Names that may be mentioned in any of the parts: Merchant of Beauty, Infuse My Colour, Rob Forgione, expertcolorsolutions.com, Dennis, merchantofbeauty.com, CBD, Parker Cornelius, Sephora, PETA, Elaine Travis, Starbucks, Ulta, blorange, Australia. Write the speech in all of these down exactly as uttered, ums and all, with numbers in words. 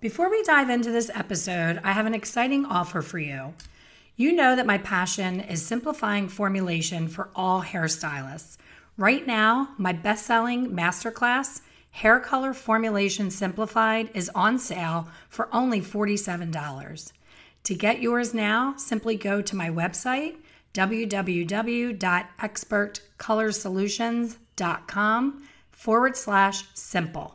Before we dive into this episode, I have an exciting offer for you. You know that my passion is simplifying formulation for all hairstylists. Right now, my best-selling masterclass, Hair Color Formulation Simplified, is on sale for only forty-seven dollars. To get yours now, simply go to my website, www.expertcolorsolutions.com forward slash simple.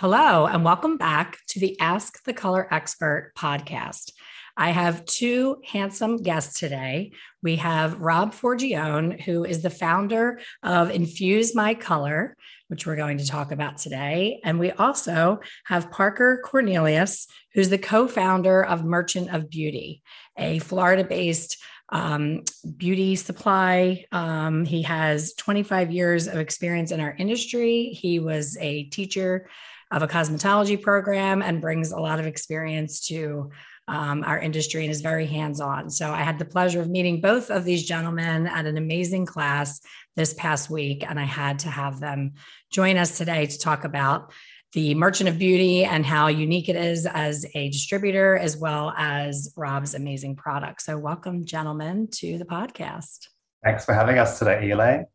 Hello, and welcome back to the Ask the Color Expert podcast. I have two handsome guests today. We have Rob Forgione, who is the founder of Infuse My Colour, which we're going to talk about today. And we also have Parker Cornelius, who's the co-founder of Merchant of Beauty, a Florida-based um, beauty supply. Um, he has twenty-five years of experience in our industry. He was a teacher of a cosmetology program and brings a lot of experience to um, our industry and is very hands-on. So I had the pleasure of meeting both of these gentlemen at an amazing class this past week, and I had to have them join us today to talk about the Merchant of Beauty and how unique it is as a distributor, as well as Rob's amazing product. So welcome, gentlemen, to the podcast. Thanks for having us today, Elaine.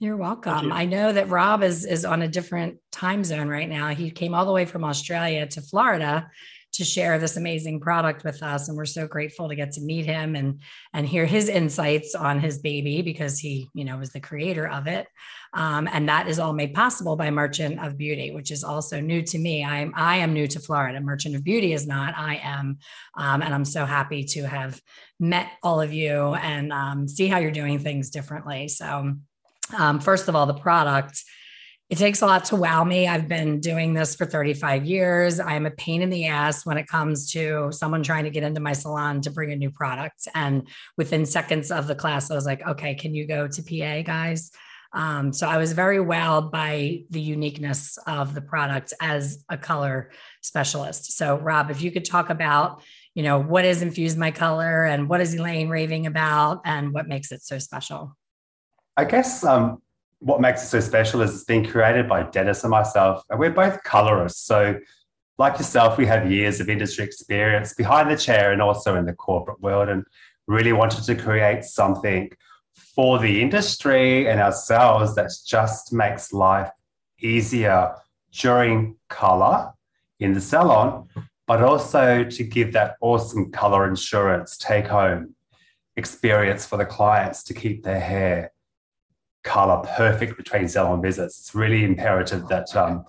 You're welcome. You. I know that Rob is, is on a different time zone right now. He came all the way from Australia to Florida to share this amazing product with us. And we're so grateful to get to meet him and, and hear his insights on his baby, because he, you know, was the creator of it. Um, and that is all made possible by Merchant of Beauty, which is also new to me. I'm, I am new to Florida. Merchant of Beauty is not, I am. Um, and I'm so happy to have met all of you and um, see how you're doing things differently. So Um, first of all, the product, it takes a lot to wow me. I've been doing this for thirty-five years. I'm a pain in the ass when it comes to someone trying to get into my salon to bring a new product. And within seconds of the class, I was like, okay, can you go to P A, guys? Um, so I was very wowed by the uniqueness of the product as a color specialist. So Rob, if you could talk about, you know, what is Infuse My Colour and what is Elaine raving about and what makes it so special? I guess um, what makes it so special is it's been created by Dennis and myself, and we're both colorists. So like yourself, we have years of industry experience behind the chair and also in the corporate world, and really wanted to create something for the industry and ourselves that just makes life easier during colour in the salon, but also to give that awesome colour insurance take-home experience for the clients to keep their hair color perfect between salon visits. It's really imperative that um,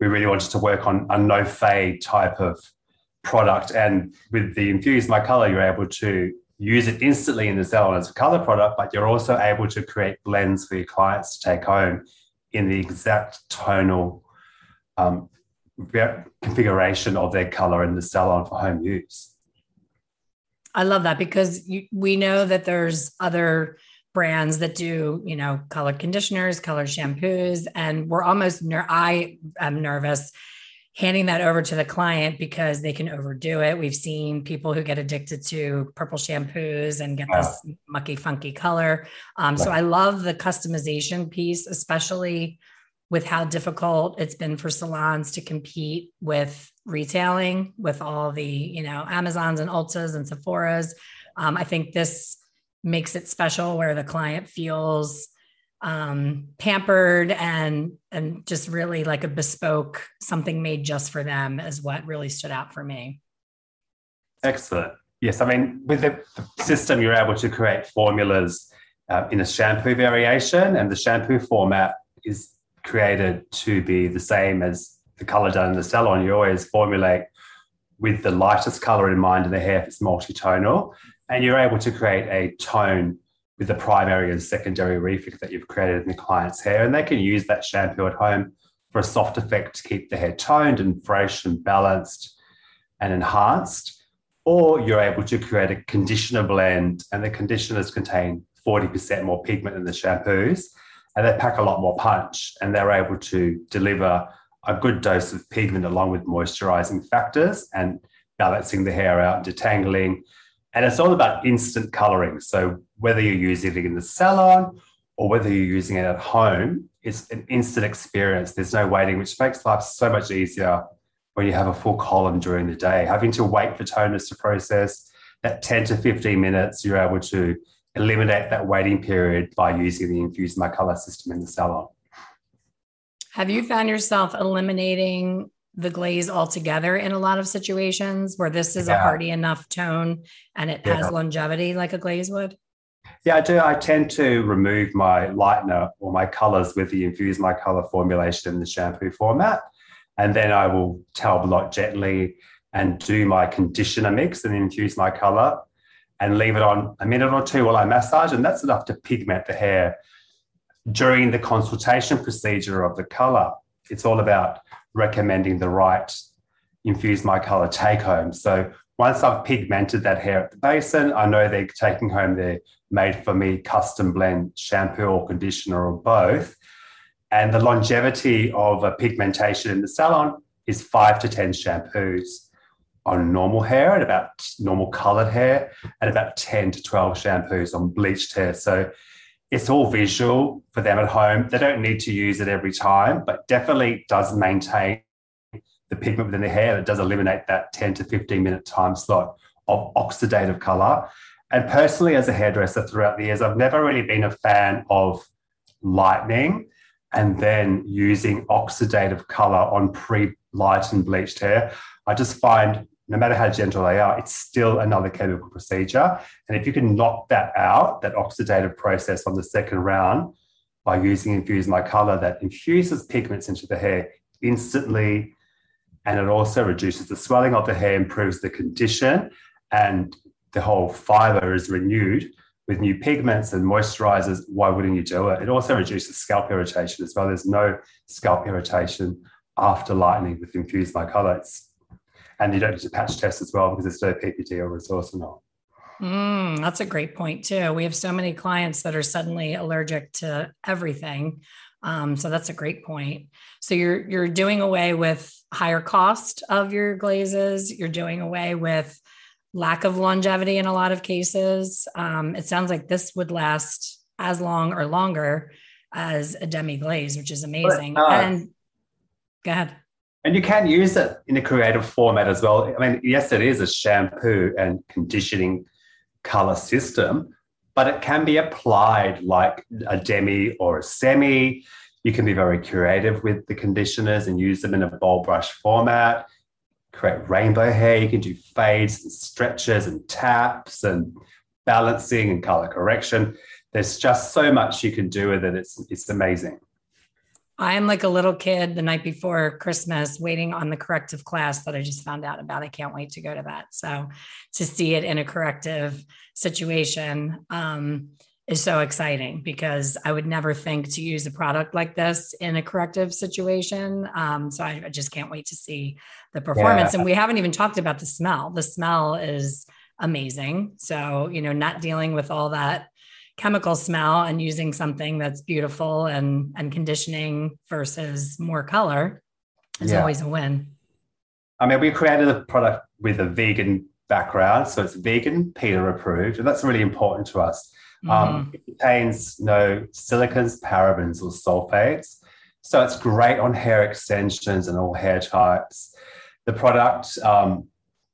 we really wanted to work on a no fade type of product. And with the Infuse My Colour, you're able to use it instantly in the salon as a color product, but you're also able to create blends for your clients to take home in the exact tonal um, configuration of their color in the salon for home use. I love that, because you, we know that there's other brands that do, you know, colored conditioners, colored shampoos, and we're almost, ner- I am nervous handing that over to the client because they can overdo it. We've seen people who get addicted to purple shampoos and get this oh. mucky, funky color. Um, so I love the customization piece, especially with how difficult it's been for salons to compete with retailing, with all the, you know, Amazons and Ultas and Sephoras. Um, I think this makes it special where the client feels um, pampered and and just really like a bespoke, something made just for them is what really stood out for me. Excellent. Yes, I mean, with the system, you're able to create formulas uh, in a shampoo variation, and the shampoo format is created to be the same as the color done in the salon. You always formulate with the lightest color in mind in the hair if it's multitonal. And you're able to create a tone with the primary and secondary refix that you've created in the client's hair. And they can use that shampoo at home for a soft effect to keep the hair toned and fresh and balanced and enhanced, or you're able to create a conditioner blend, and the conditioners contain forty percent more pigment than the shampoos, and they pack a lot more punch, and they're able to deliver a good dose of pigment along with moisturising factors and balancing the hair out, detangling. And it's all about instant colouring. So whether you're using it in the salon or whether you're using it at home, it's an instant experience. There's no waiting, which makes life so much easier when you have a full column during the day. Having to wait for toners to process, that ten to fifteen minutes, you're able to eliminate that waiting period by using the Infuse My Colour system in the salon. Have you found yourself eliminating the glaze altogether in a lot of situations where this is yeah. a hardy enough tone and it yeah. has longevity like a glaze would? Yeah, I do. I tend to remove my lightener or my colours with the Infuse My Colour formulation in the shampoo format, and then I will towel blot gently and do my conditioner mix and Infuse My Colour and leave it on a minute or two while I massage, and that's enough to pigment the hair. During the consultation procedure of the colour, it's all about recommending the right Infuse My Colour take-home. So once I've pigmented that hair at the basin, I know they're taking home their made-for-me custom blend shampoo or conditioner or both. And the longevity of a pigmentation in the salon is five to ten shampoos on normal hair and about normal coloured hair, and about ten to twelve shampoos on bleached hair. So it's all visual for them at home. They don't need to use it every time, but definitely does maintain the pigment within the hair. It does eliminate that ten to fifteen minute time slot of oxidative colour. And personally, as a hairdresser throughout the years, I've never really been a fan of lightening and then using oxidative colour on pre-lightened bleached hair. I just find, no matter how gentle they are, it's still another chemical procedure. And if you can knock that out, that oxidative process on the second round, by using Infuse My Colour, that infuses pigments into the hair instantly, and it also reduces the swelling of the hair, improves the condition, and the whole fibre is renewed with new pigments and moisturisers. Why wouldn't you do it? It also reduces scalp irritation as well. There's no scalp irritation after lightening with Infuse My Colour. It's And you don't need to patch test as well because it's no P P T or resource or not. Mm, that's a great point too. We have so many clients that are suddenly allergic to everything. Um, so that's a great point. So you're you're doing away with higher cost of your glazes. You're doing away with lack of longevity in a lot of cases. Um, it sounds like this would last as long or longer as a demi glaze, which is amazing. But, uh, and go ahead. And you can use it in a creative format as well. I mean, yes, it is a shampoo and conditioning colour system, but it can be applied like a demi or a semi. You can be very creative with the conditioners and use them in a bowl brush format, create rainbow hair. You can do fades and stretches and taps and balancing and colour correction. There's just so much you can do with it. It's, it's amazing. I am like a little kid the night before Christmas waiting on the corrective class that I just found out about. I can't wait to go to that. So to see it in a corrective situation um, is so exciting, because I would never think to use a product like this in a corrective situation. Um, so I, I just can't wait to see the performance. Yeah. And we haven't even talked about the smell. The smell is amazing. So, you know, not dealing with all that chemical smell and using something that's beautiful and, and conditioning versus more color is yeah. always a win. I mean, we created a product with a vegan background, so it's vegan, PETA approved, and that's really important to us. Mm-hmm. Um, it contains no silicons, parabens, or sulfates, so it's great on hair extensions and all hair types. The product um,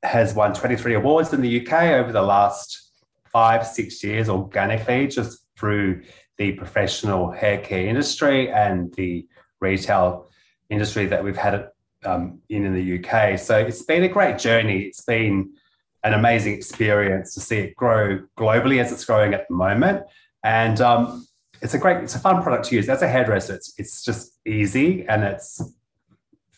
has won twenty-three awards in the U K over the last five, six years organically, just through the professional hair care industry and the retail industry that we've had it um, in in the U K. So it's been a great journey. It's been an amazing experience to see it grow globally as it's growing at the moment. And um, it's a great, it's a fun product to use. As a hairdresser, it's, it's just easy and it's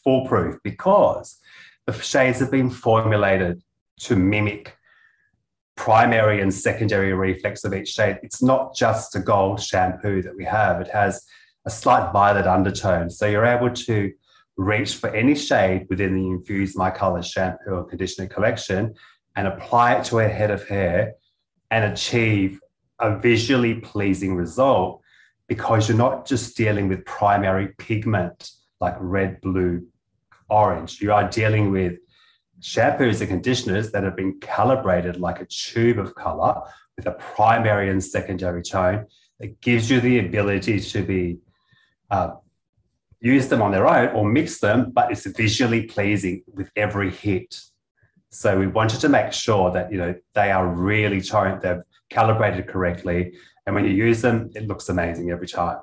foolproof because the shades have been formulated to mimic primary and secondary reflex of each shade. It's not just a gold shampoo that we have. It has a slight violet undertone. So you're able to reach for any shade within the Infuse My Colour shampoo and conditioner collection and apply it to a head of hair and achieve a visually pleasing result, because you're not just dealing with primary pigment like red, blue, orange. You are dealing with shampoos and conditioners that have been calibrated like a tube of colour with a primary and secondary tone that gives you the ability to be uh, use them on their own or mix them, but it's visually pleasing with every hit. So we wanted to make sure that, you know, they are really toned, they're calibrated correctly, and when you use them, it looks amazing every time.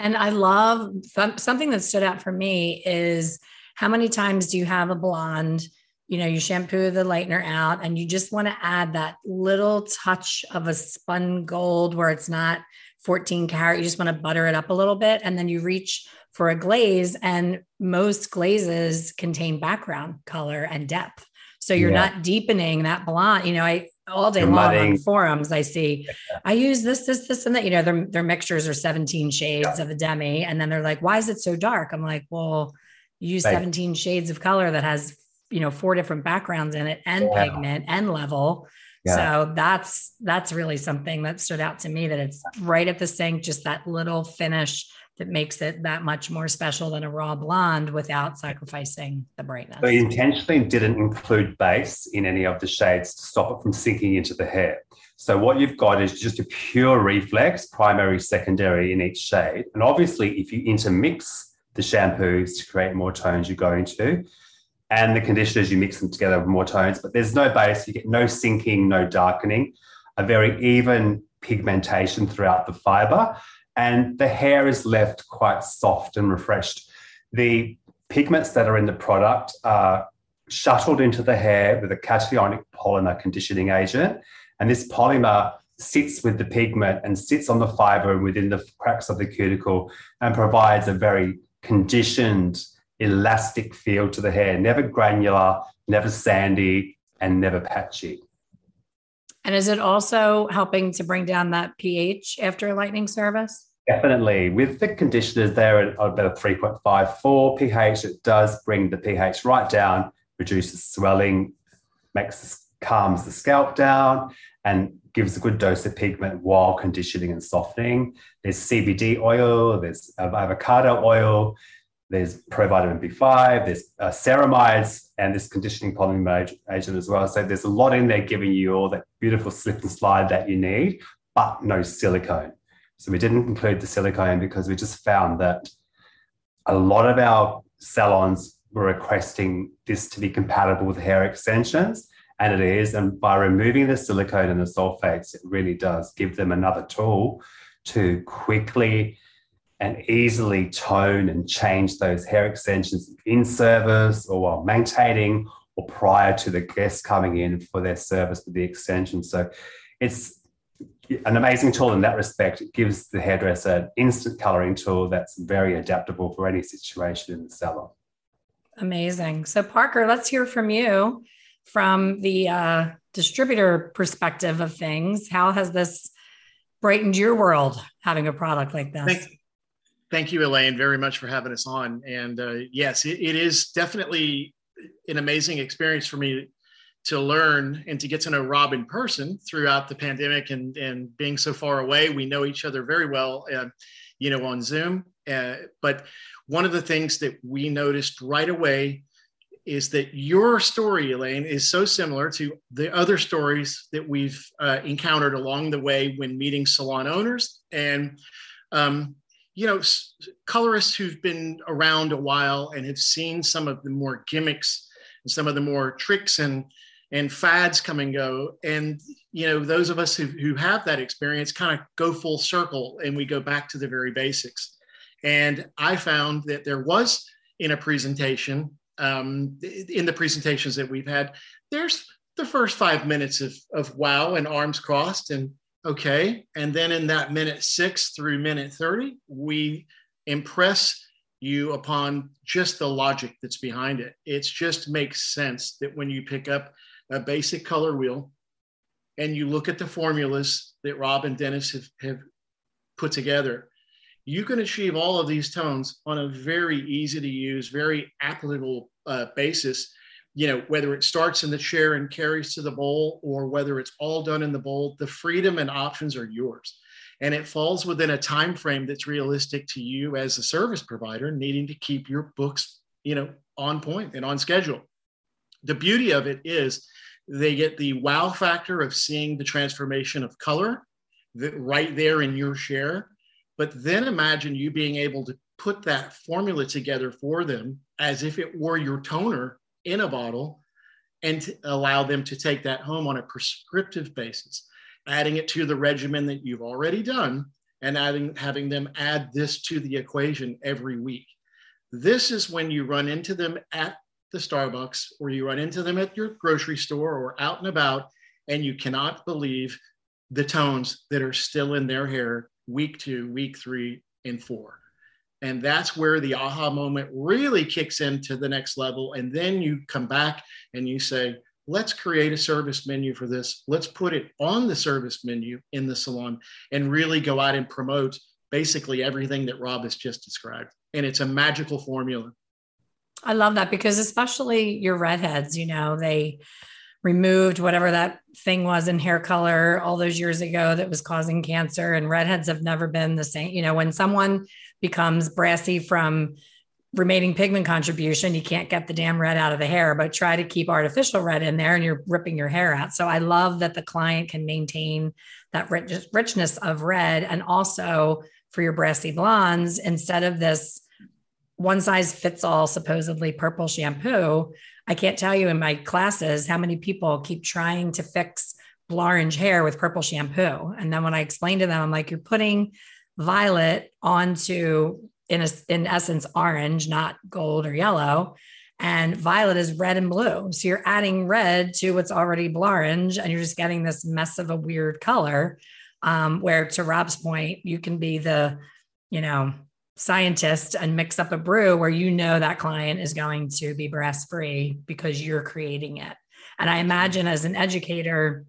And I love something that stood out for me is how many times do you have a blonde, you know, you shampoo the lightener out and you just want to add that little touch of a spun gold where it's not fourteen karat, you just want to butter it up a little bit, and then you reach for a glaze, and most glazes contain background color and depth. So you're yeah. not deepening that blonde. You know, I all day you're long mudding. On forums, I see, yeah. I use this, this, this, and that, you know, their, their mixtures are seventeen shades yeah. of a demi. And then they're like, why is it so dark? I'm like, well, you use right. seventeen shades of color that has, you know, four different backgrounds in it and yeah. pigment and level. Yeah. So that's, that's really something that stood out to me, that it's right at the sink, just that little finish that makes it that much more special than a raw blonde without sacrificing the brightness. We intentionally didn't include base in any of the shades to stop it from sinking into the hair. So what you've got is just a pure reflex, primary, secondary in each shade. And obviously if you intermix the shampoos to create more tones, you go into, and the conditioners, you mix them together with more tones, but there's no base, you get no sinking, no darkening, a very even pigmentation throughout the fibre, and the hair is left quite soft and refreshed. The pigments that are in the product are shuttled into the hair with a cationic polymer conditioning agent, and this polymer sits with the pigment and sits on the fibre and within the cracks of the cuticle and provides a very conditioned, elastic feel to the hair, never granular, never sandy, and never patchy. And is it also helping to bring down that pH after a lightening service? Definitely. With the conditioners, they're at about three point five four pH. It does bring the pH right down, reduces swelling, makes calms the scalp down, and gives a good dose of pigment while conditioning and softening. There's C B D oil, there's avocado oil, there's provitamin B five, there's uh, ceramides, and this conditioning polymer agent as well. So there's a lot in there giving you all that beautiful slip and slide that you need, but no silicone. So we didn't include the silicone because we just found that a lot of our salons were requesting this to be compatible with hair extensions, and it is. And by removing the silicone and the sulfates, it really does give them another tool to quickly and easily tone and change those hair extensions in service or while maintaining or prior to the guests coming in for their service with the extension. So it's an amazing tool in that respect. It gives the hairdresser an instant colouring tool that's very adaptable for any situation in the salon. Amazing. So Parker, let's hear from you from the uh, distributor perspective of things. How has this brightened your world, having a product like this? Thanks. Thank you, Elaine, very much for having us on. And uh, yes, it, it is definitely an amazing experience for me to learn and to get to know Rob in person throughout the pandemic and, and being so far away. We know each other very well, uh, you know, on Zoom. Uh, but one of the things that we noticed right away is that your story, Elaine, is so similar to the other stories that we've uh, encountered along the way when meeting salon owners and, um, you know, colorists who've been around a while and have seen some of the more gimmicks and some of the more tricks and, and fads come and go. And, you know, those of us who, who have that experience kind of go full circle and we go back to the very basics. And I found that there was in a presentation, um, in the presentations that we've had, there's the first five minutes of, of wow and arms crossed and okay, and then in that minute six through minute thirty, we impress you upon just the logic that's behind it. It just makes sense that when you pick up a basic color wheel and you look at the formulas that Rob and Dennis have, have put together, you can achieve all of these tones on a very easy to use, very applicable uh, basis. You know, whether it starts in the chair and carries to the bowl, or whether it's all done in the bowl, the freedom and options are yours. And it falls within a time frame that's realistic to you as a service provider, needing to keep your books, you know, on point and on schedule. The beauty of it is they get the wow factor of seeing the transformation of color that right there in your chair. But then imagine you being able to put that formula together for them as if it were your toner in a bottle, and to allow them to take that home on a prescriptive basis, adding it to the regimen that you've already done, and adding, having them add this to the equation every week. This is when you run into them at the Starbucks, or you run into them at your grocery store or out and about, and you cannot believe the tones that are still in their hair week two, week three, and four. And that's where the aha moment really kicks into the next level. And then you come back and you say, let's create a service menu for this. Let's put it on the service menu in the salon and really go out and promote basically everything that Rob has just described. And it's a magical formula. I love that, because especially your redheads, you know, they removed whatever that thing was in hair color all those years ago that was causing cancer, and redheads have never been the same. You know, when someone becomes brassy from remaining pigment contribution, you can't get the damn red out of the hair, but try to keep artificial red in there and you're ripping your hair out. So I love that the client can maintain that rich, richness of red. And also for your brassy blondes, instead of this one size fits all supposedly purple shampoo, I can't tell you in my classes how many people keep trying to fix blorange hair with purple shampoo. And then when I explain to them, I'm like, you're putting violet onto, in, a, in essence, orange, not gold or yellow. And violet is red and blue. So you're adding red to what's already blorange, and you're just getting this mess of a weird color, um, where, to Rob's point, you can be the, you know, scientist and mix up a brew where you know that client is going to be brass free because you're creating it. And I imagine as an educator,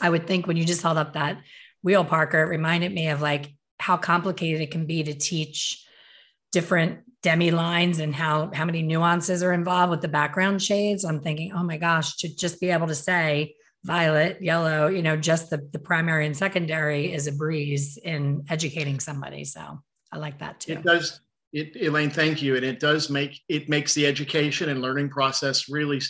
I would think when you just held up that wheel, Parker, it reminded me of like how complicated it can be to teach different demi lines and how, how many nuances are involved with the background shades. I'm thinking, oh my gosh, to just be able to say violet, yellow, you know, just the, the primary and secondary is a breeze in educating somebody. So I like that too. It does, it, Elaine, thank you. And it does make, it makes the education and learning process really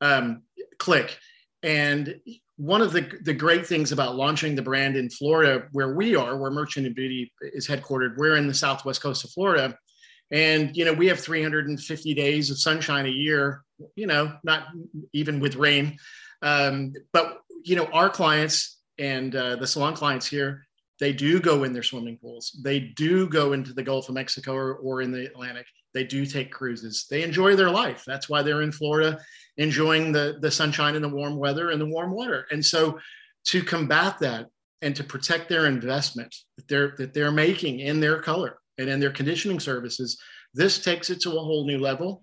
um, click. And one of the, the great things about launching the brand in Florida, where we are, where Merchant of Beauty is headquartered, we're in the Southwest coast of Florida. And, you know, we have three hundred fifty days of sunshine a year, you know, not even with rain. Um, but, you know, our clients and uh, the salon clients here, they do go in their swimming pools. They do go into the Gulf of Mexico or, or in the Atlantic. They do take cruises. They enjoy their life. That's why they're in Florida, enjoying the, the sunshine and the warm weather and the warm water. And so to combat that and to protect their investment that they're, that they're making in their color and in their conditioning services, this takes it to a whole new level.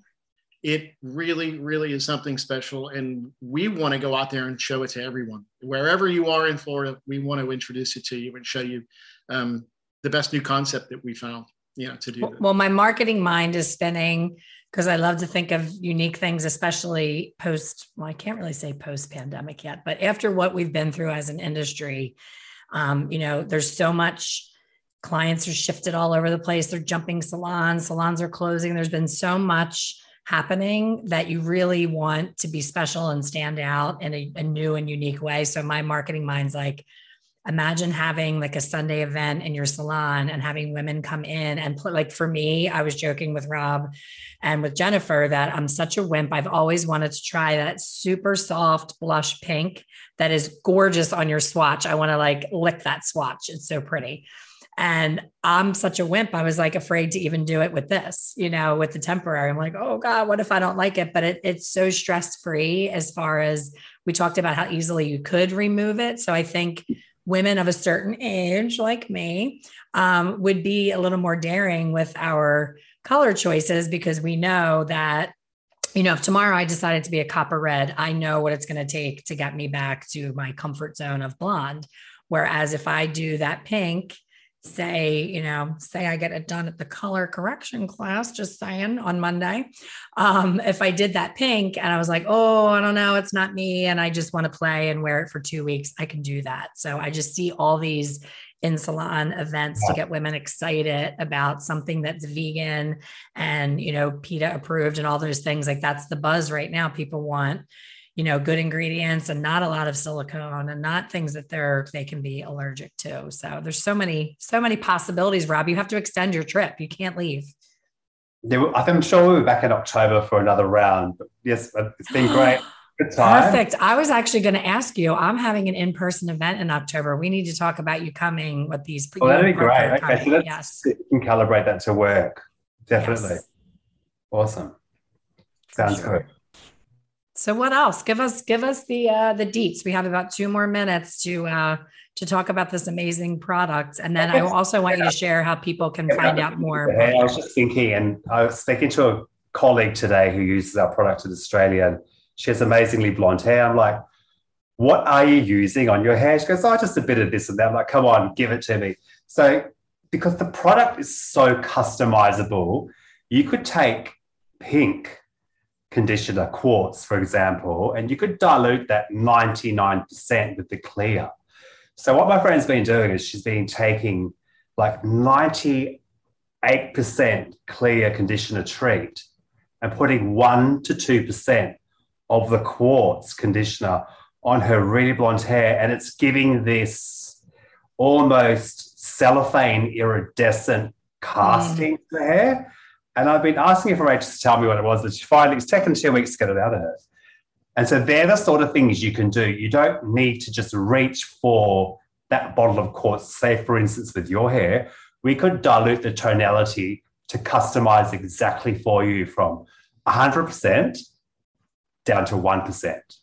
It really, really is something special. And we want to go out there and show it to everyone. Wherever you are in Florida, we want to introduce it to you and show you um, the best new concept that we found, you know, to do that. Well, my marketing mind is spinning because I love to think of unique things, especially post, well, I can't really say post-pandemic yet, but after what we've been through as an industry, um, you know, there's so much. Clients are shifted all over the place. They're jumping salons. Salons are closing. There's been so much happening that you really want to be special and stand out in a, a new and unique way. So my marketing mind's like, imagine having like a Sunday event in your salon and having women come in and play. Like for me, I was joking with Rob and with Jennifer that I'm such a wimp. I've always wanted to try that super soft blush pink that is gorgeous on your swatch. I want to like lick that swatch. It's so pretty. And I'm such a wimp. I was like afraid to even do it with this, you know, with the temporary. I'm like, oh God, what if I don't like it? But it, it's so stress-free, as far as we talked about how easily you could remove it. So I think women of a certain age like me um, would be a little more daring with our color choices, because we know that, you know, if tomorrow I decided to be a copper red, I know what it's going to take to get me back to my comfort zone of blonde. Whereas if I do that pink, say, you know, say I get it done at the color correction class, just saying, on Monday. Um, if I did that pink and I was like, oh, I don't know, it's not me, and I just want to play and wear it for two weeks, I can do that. So I just see all these in salon events yeah. to get women excited about something that's vegan and, you know, PETA approved and all those things. Like, that's the buzz right now. People want, you know, good ingredients and not a lot of silicone and not things that they're, they can be allergic to. So there's so many, so many possibilities, Rob. You have to extend your trip. You can't leave. Were, I'm sure we'll be back in October for another round. But yes, it's been great. Good time. Perfect. I was actually going to ask you, I'm having an in-person event in October. We need to talk about you coming with these. Oh, that'd be great. Okay, so let's yes. can calibrate that to work. Definitely. Yes. Awesome. Sounds sure. good. So what else? Give us, give us the, uh, the deets. We have about two more minutes to, uh, to talk about this amazing product. And then I also want you to share how people can yeah, find out more. I was just thinking, and I was speaking to a colleague today who uses our product in Australia, and she has amazingly blonde hair. I'm like, what are you using on your hair? She goes, oh, just a bit of this and that. I'm like, come on, give it to me. So because the product is so customizable, you could take pink conditioner, quartz, for example, and you could dilute that ninety-nine percent with the clear. So what my friend's been doing is she's been taking like ninety-eight percent clear conditioner treat and putting one to two percent of the quartz conditioner on her really blonde hair, and it's giving this almost cellophane iridescent casting mm. to the hair. And I've been asking her for ages to tell me what it was, but she finally, it's taken two weeks to get it out of her. And so they're the sort of things you can do. You don't need to just reach for that bottle of quartz. Say, for instance, with your hair, we could dilute the tonality to customize exactly for you from one hundred percent down to one percent.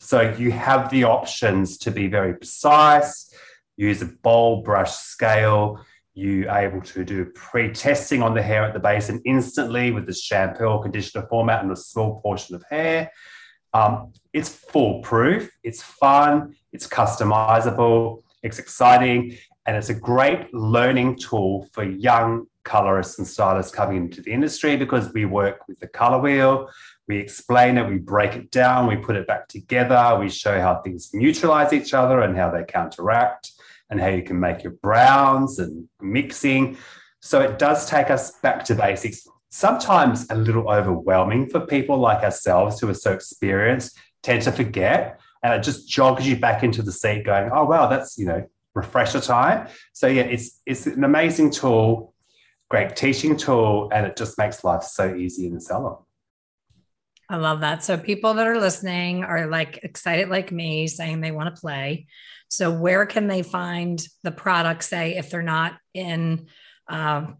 So you have the options to be very precise, use a bowl, brush, scale. You're able to do pre-testing on the hair at the base and instantly with the shampoo or conditioner format and a small portion of hair. Um, it's foolproof, it's fun, it's customizable, it's exciting, and it's a great learning tool for young colorists and stylists coming into the industry, because we work with the color wheel, we explain it, we break it down, we put it back together, we show how things neutralize each other and how they counteract, and how you can make your browns and mixing. So it does take us back to basics, sometimes a little overwhelming for people like ourselves who are so experienced, tend to forget, and it just jogs you back into the seat going, oh, wow, that's, you know, refresher time. So, yeah, it's it's an amazing tool, great teaching tool, and it just makes life so easy in the salon. I love that. So people that are listening are like excited like me, saying they want to play. So where can they find the product, say, if they're not in um,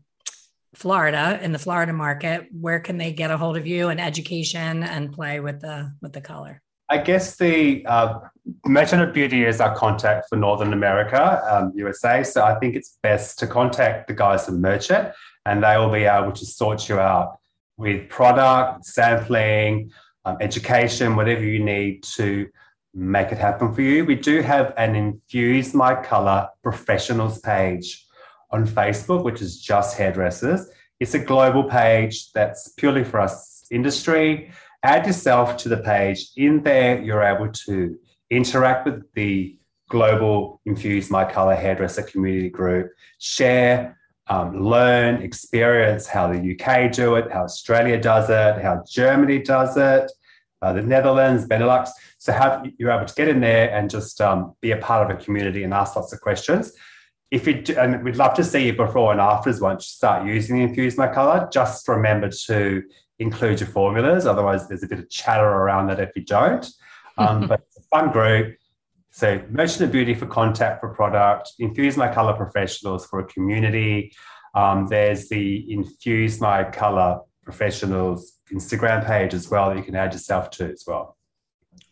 Florida, in the Florida market? Where can they get a hold of you and education and play with the with the color? I guess the uh, Merchant of Beauty is our contact for Northern America, um, U S A. So I think it's best to contact the guys from Merchant, and they will be able to sort you out with product, sampling, um, education, whatever you need to make it happen for you. We do have an Infuse My Colour professionals page on Facebook, which is just hairdressers. It's a global page that's purely for us industry. Add yourself to the page. In there, you're able to interact with the global Infuse My Colour hairdresser community group, share, Um, learn, experience how the U K do it, how Australia does it, how Germany does it, uh, the Netherlands, Benelux. So have, you're able to get in there and just um, be a part of a community and ask lots of questions. If you do, and we'd love to see you before and afters once you start using the Infuse My Colour. Just remember to include your formulas. Otherwise, there's a bit of chatter around that if you don't. Um, but it's a fun group. So Merchant of Beauty for contact for product, Infuse My Colour professionals for a community. Um, there's the Infuse My Colour professionals Instagram page as well that you can add yourself to as well.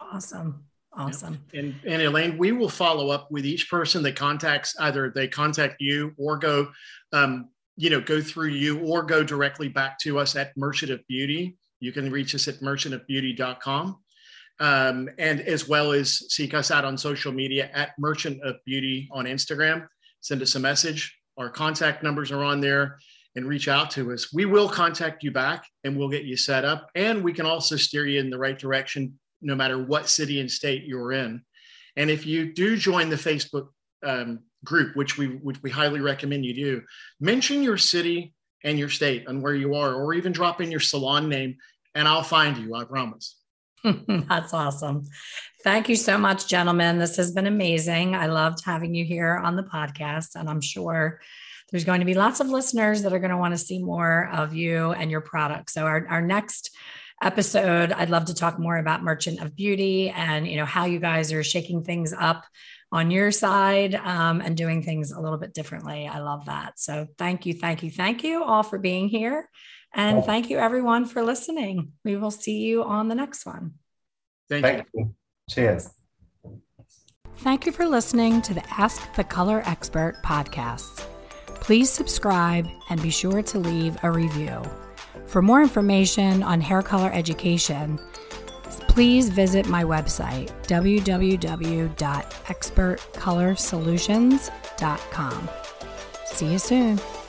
Awesome. Awesome. Yeah. And, and Elaine, we will follow up with each person that contacts, either they contact you or go, um, you know, go through you or go directly back to us at Merchant of Beauty. You can reach us at merchant of beauty dot com. Um, and as well as seek us out on social media at Merchant of Beauty on Instagram. Send us a message. Our contact numbers are on there, and reach out to us. We will contact you back and we'll get you set up. And we can also steer you in the right direction, no matter what city and state you're in. And if you do join the Facebook um, group, which we, which we highly recommend you do, mention your city and your state and where you are, or even drop in your salon name and I'll find you, I promise. That's awesome. Thank you so much, gentlemen. This has been amazing. I loved having you here on the podcast, and I'm sure there's going to be lots of listeners that are going to want to see more of you and your products. So our, our next episode, I'd love to talk more about Merchant of Beauty and, you know, how you guys are shaking things up on your side um, and doing things a little bit differently. I love that. So thank you. Thank you. Thank you all for being here. And thank you everyone for listening. We will see you on the next one. Thank, thank you. you. Cheers. Thank you for listening to the Ask the Color Expert podcast. Please subscribe and be sure to leave a review. For more information on hair color education, please visit my website, w w w dot expert color solutions dot com. See you soon.